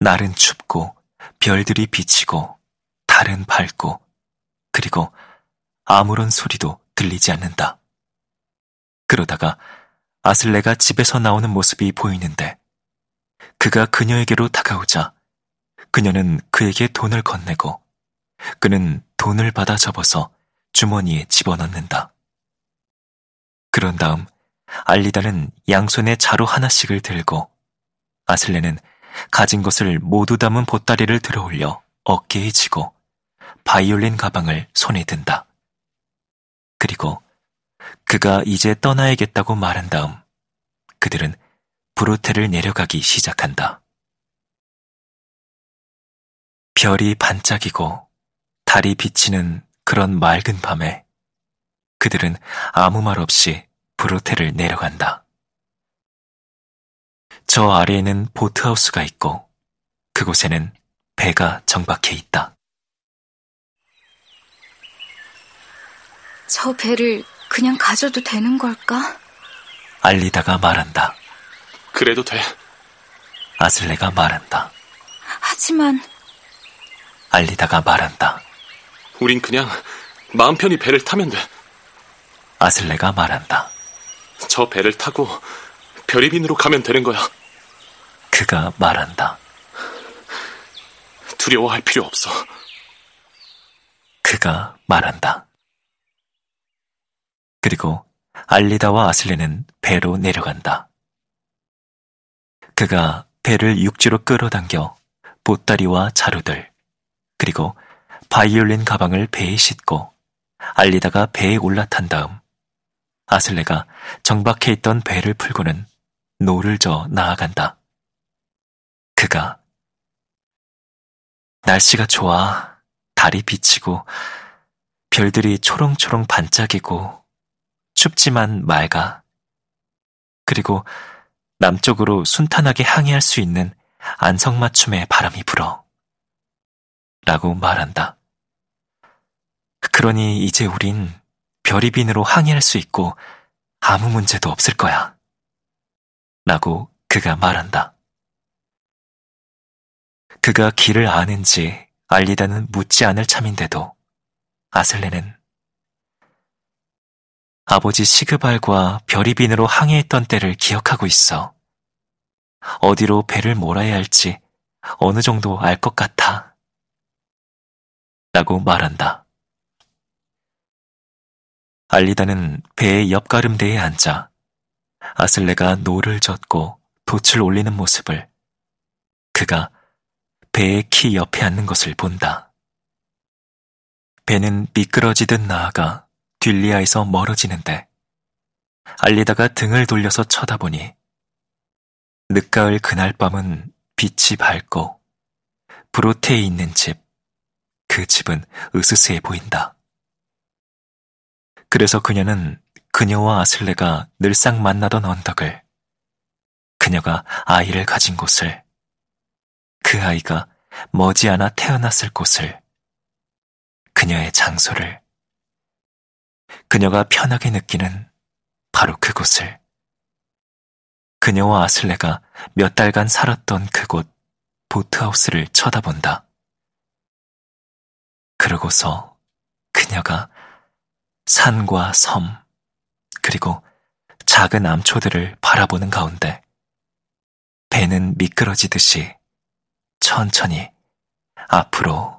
날은 춥고 별들이 비치고 달은 밝고 그리고 아무런 소리도 들리지 않는다. 그러다가 아슬레가 집에서 나오는 모습이 보이는데 그가 그녀에게로 다가오자 그녀는 그에게 돈을 건네고 그는 돈을 받아 접어서 주머니에 집어넣는다. 그런 다음 알리다는 양손에 자루 하나씩을 들고 아슬레는 가진 것을 모두 담은 보따리를 들어올려 어깨에 지고 바이올린 가방을 손에 든다. 그리고 그가 이제 떠나야겠다고 말한 다음 그들은 브로테를 내려가기 시작한다. 별이 반짝이고 달이 비치는 그런 맑은 밤에 그들은 아무 말 없이 브로테를 내려간다. 저 아래에는 보트하우스가 있고 그곳에는 배가 정박해 있다. 저 배를 그냥 가져도 되는 걸까? 알리다가 말한다. 그래도 돼. 아슬레가 말한다. 하지만... 알리다가 말한다. 우린 그냥 마음 편히 배를 타면 돼. 아슬레가 말한다. 저 배를 타고 별의 빈으로 가면 되는 거야. 그가 말한다. 두려워할 필요 없어. 그가 말한다. 그리고 알리다와 아슬레는 배로 내려간다. 그가 배를 육지로 끌어당겨 보따리와 자루들 그리고 바이올린 가방을 배에 싣고 알리다가 배에 올라탄 다음 아슬레가 정박해 있던 배를 풀고는 노를 저어 나아간다. 그가 날씨가 좋아, 달이 비치고 별들이 초롱초롱 반짝이고 춥지만 맑아. 그리고 남쪽으로 순탄하게 항해할 수 있는 안성맞춤의 바람이 불어. 라고 말한다. 그러니 이제 우린 별이 빈으로 항해할 수 있고 아무 문제도 없을 거야. 라고 그가 말한다. 그가 길을 아는지 알리다는 묻지 않을 참인데도 아슬레는 아버지 시그발과 별이 빈으로 항해했던 때를 기억하고 있어. 어디로 배를 몰아야 할지 어느 정도 알 것 같아. 라고 말한다. 알리다는 배의 옆가름대에 앉아 아슬레가 노를 젓고 돛을 올리는 모습을 그가 배의 키 옆에 앉는 것을 본다. 배는 미끄러지듯 나아가 뒬리아에서 멀어지는데 알리다가 등을 돌려서 쳐다보니 늦가을 그날 밤은 빛이 밝고 브로테에 있는 집, 그 집은 으스스해 보인다. 그래서 그녀는 그녀와 아슬레가 늘상 만나던 언덕을, 그녀가 아이를 가진 곳을, 그 아이가 머지않아 태어났을 곳을, 그녀의 장소를, 그녀가 편하게 느끼는 바로 그곳을, 그녀와 아슬레가 몇 달간 살았던 그곳 보트하우스를 쳐다본다. 그러고서 그녀가 산과 섬, 그리고 작은 암초들을 바라보는 가운데 배는 미끄러지듯이 천천히 앞으로